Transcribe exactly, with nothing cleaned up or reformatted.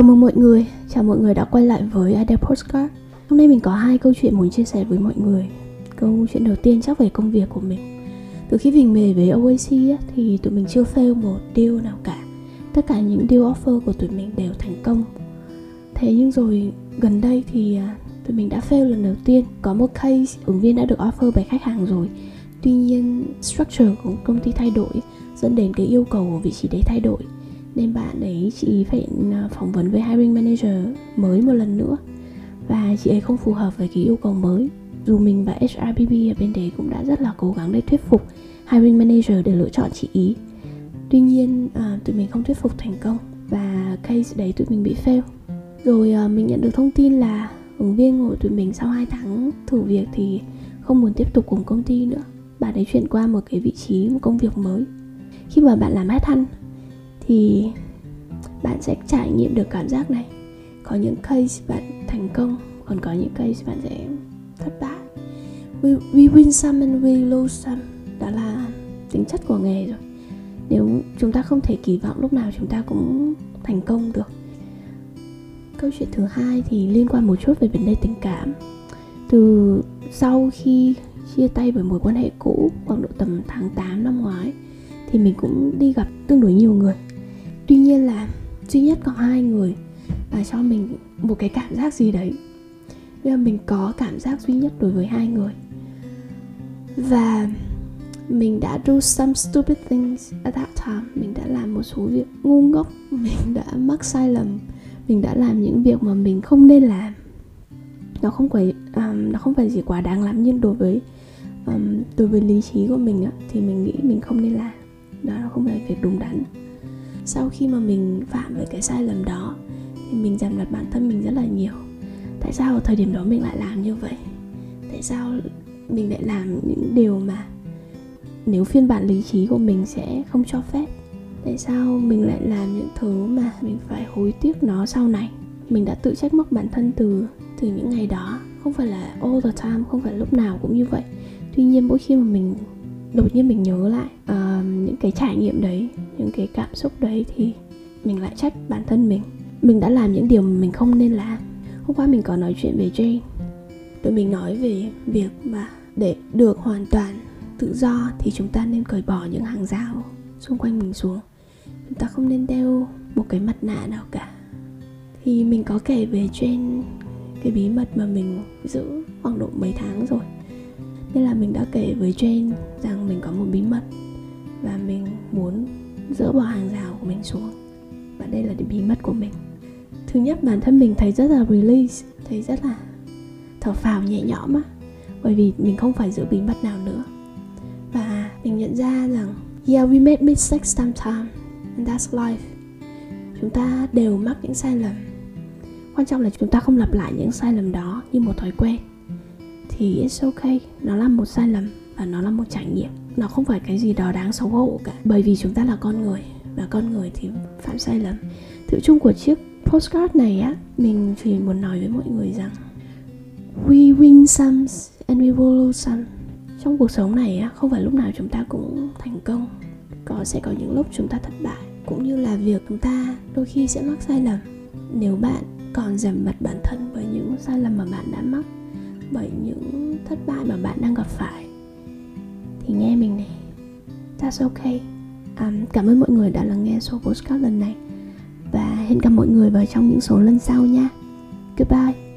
Chào mừng mọi người, chào mọi người đã quay lại với Adele Postcard. Hôm nay mình có hai câu chuyện muốn chia sẻ với mọi người. Câu chuyện đầu tiên chắc về công việc của mình. Từ khi mình về với O A C ấy, thì tụi mình chưa fail một deal nào cả. Tất cả những deal offer của tụi mình đều thành công. Thế nhưng rồi gần đây thì tụi mình đã fail lần đầu tiên. Có một case ứng viên đã được offer bởi khách hàng rồi. Tuy nhiên structure của công ty thay đổi, dẫn đến cái yêu cầu của vị trí đấy thay đổi, nên bạn ấy chị phải phỏng vấn với hiring manager mới một lần nữa, và chị ấy không phù hợp với cái yêu cầu mới. Dù mình và H R B P ở bên đấy cũng đã rất là cố gắng để thuyết phục hiring manager để lựa chọn chị ý. Tuy nhiên à, tụi mình không thuyết phục thành công và case đấy tụi mình bị fail. Rồi à, mình nhận được thông tin là ứng viên của tụi mình sau hai tháng thử việc thì không muốn tiếp tục cùng công ty nữa. Bạn ấy chuyển qua một cái vị trí, một công việc mới. Khi mà bạn làm headhunt thì bạn sẽ trải nghiệm được cảm giác này. Có những case bạn thành công, còn có những case bạn sẽ thất bại. We, we win some and we lose some. Đó là tính chất của nghề rồi. Nếu chúng ta không thể kỳ vọng lúc nào chúng ta cũng thành công được. Câu chuyện thứ hai thì liên quan một chút về vấn đề tình cảm. Từ sau khi chia tay với mối quan hệ cũ khoảng độ tầm tháng tám năm ngoái, thì mình cũng đi gặp tương đối nhiều người. Tuy nhiên là duy nhất có hai người và cho mình một cái cảm giác gì đấy. Bây giờ mình có cảm giác duy nhất đối với hai người. Và mình đã do some stupid things at that time. Mình đã làm một số việc ngu ngốc, mình đã mắc sai lầm, mình đã làm những việc mà mình không nên làm. Nó không phải, um, nó không phải gì quá đáng lắm, nhưng đối với um, đối với lý trí của mình á, thì mình nghĩ mình không nên làm. Đó nó không phải việc đúng đắn. Sau khi mà mình phạm với cái sai lầm đó thì mình dằn vặt bản thân mình rất là nhiều. Tại sao ở thời điểm đó mình lại làm như vậy? Tại sao mình lại làm những điều mà nếu phiên bản lý trí của mình sẽ không cho phép? Tại sao mình lại làm những thứ mà mình phải hối tiếc nó sau này? Mình đã tự trách móc bản thân từ từ những ngày đó. Không phải là all the time, không phải lúc nào cũng như vậy. Tuy nhiên mỗi khi mà mình đột nhiên mình nhớ lại uh, những cái trải nghiệm đấy, những cái cảm xúc đấy, thì mình lại trách bản thân mình. Mình đã làm những điều mà mình không nên làm. Hôm qua mình có nói chuyện về Jane. Tụi mình nói về việc mà để được hoàn toàn tự do thì chúng ta nên cởi bỏ những hàng rào xung quanh mình xuống. Chúng ta không nên đeo một cái mặt nạ nào cả. Thì mình có kể về Jane, cái bí mật mà mình giữ khoảng độ mấy tháng rồi. Nên là mình đã kể với Jane rằng mình có một bí mật và mình muốn dỡ bỏ hàng rào của mình xuống. Và đây là cái bí mật của mình. Thứ nhất, bản thân mình thấy rất là release, thấy rất là thở phào nhẹ nhõm á, bởi vì mình không phải giữ bí mật nào nữa. Và mình nhận ra rằng yeah, we made mistakes sometimes and that's life. Chúng ta đều mắc những sai lầm. Quan trọng là chúng ta không lặp lại những sai lầm đó như một thói quen. Thì it's okay, nó là một sai lầm và nó là một trải nghiệm. Nó không phải cái gì đó đáng xấu hổ cả, bởi vì chúng ta là con người và con người thì phạm sai lầm. Tựa chung của chiếc postcard này á, mình chỉ muốn nói với mọi người rằng we win some and we will lose some. Trong cuộc sống này á, không phải lúc nào chúng ta cũng thành công. Có sẽ có những lúc chúng ta thất bại, cũng như là việc chúng ta đôi khi sẽ mắc sai lầm. Nếu bạn còn dằn vặt bản thân với những sai lầm mà bạn đã mắc, bởi những thất bại mà bạn đang gặp phải, thì nghe mình này, that's okay. um, Cảm ơn mọi người đã lắng nghe số podcast lần này. Và hẹn gặp mọi người vào trong những số lần sau nha. Goodbye.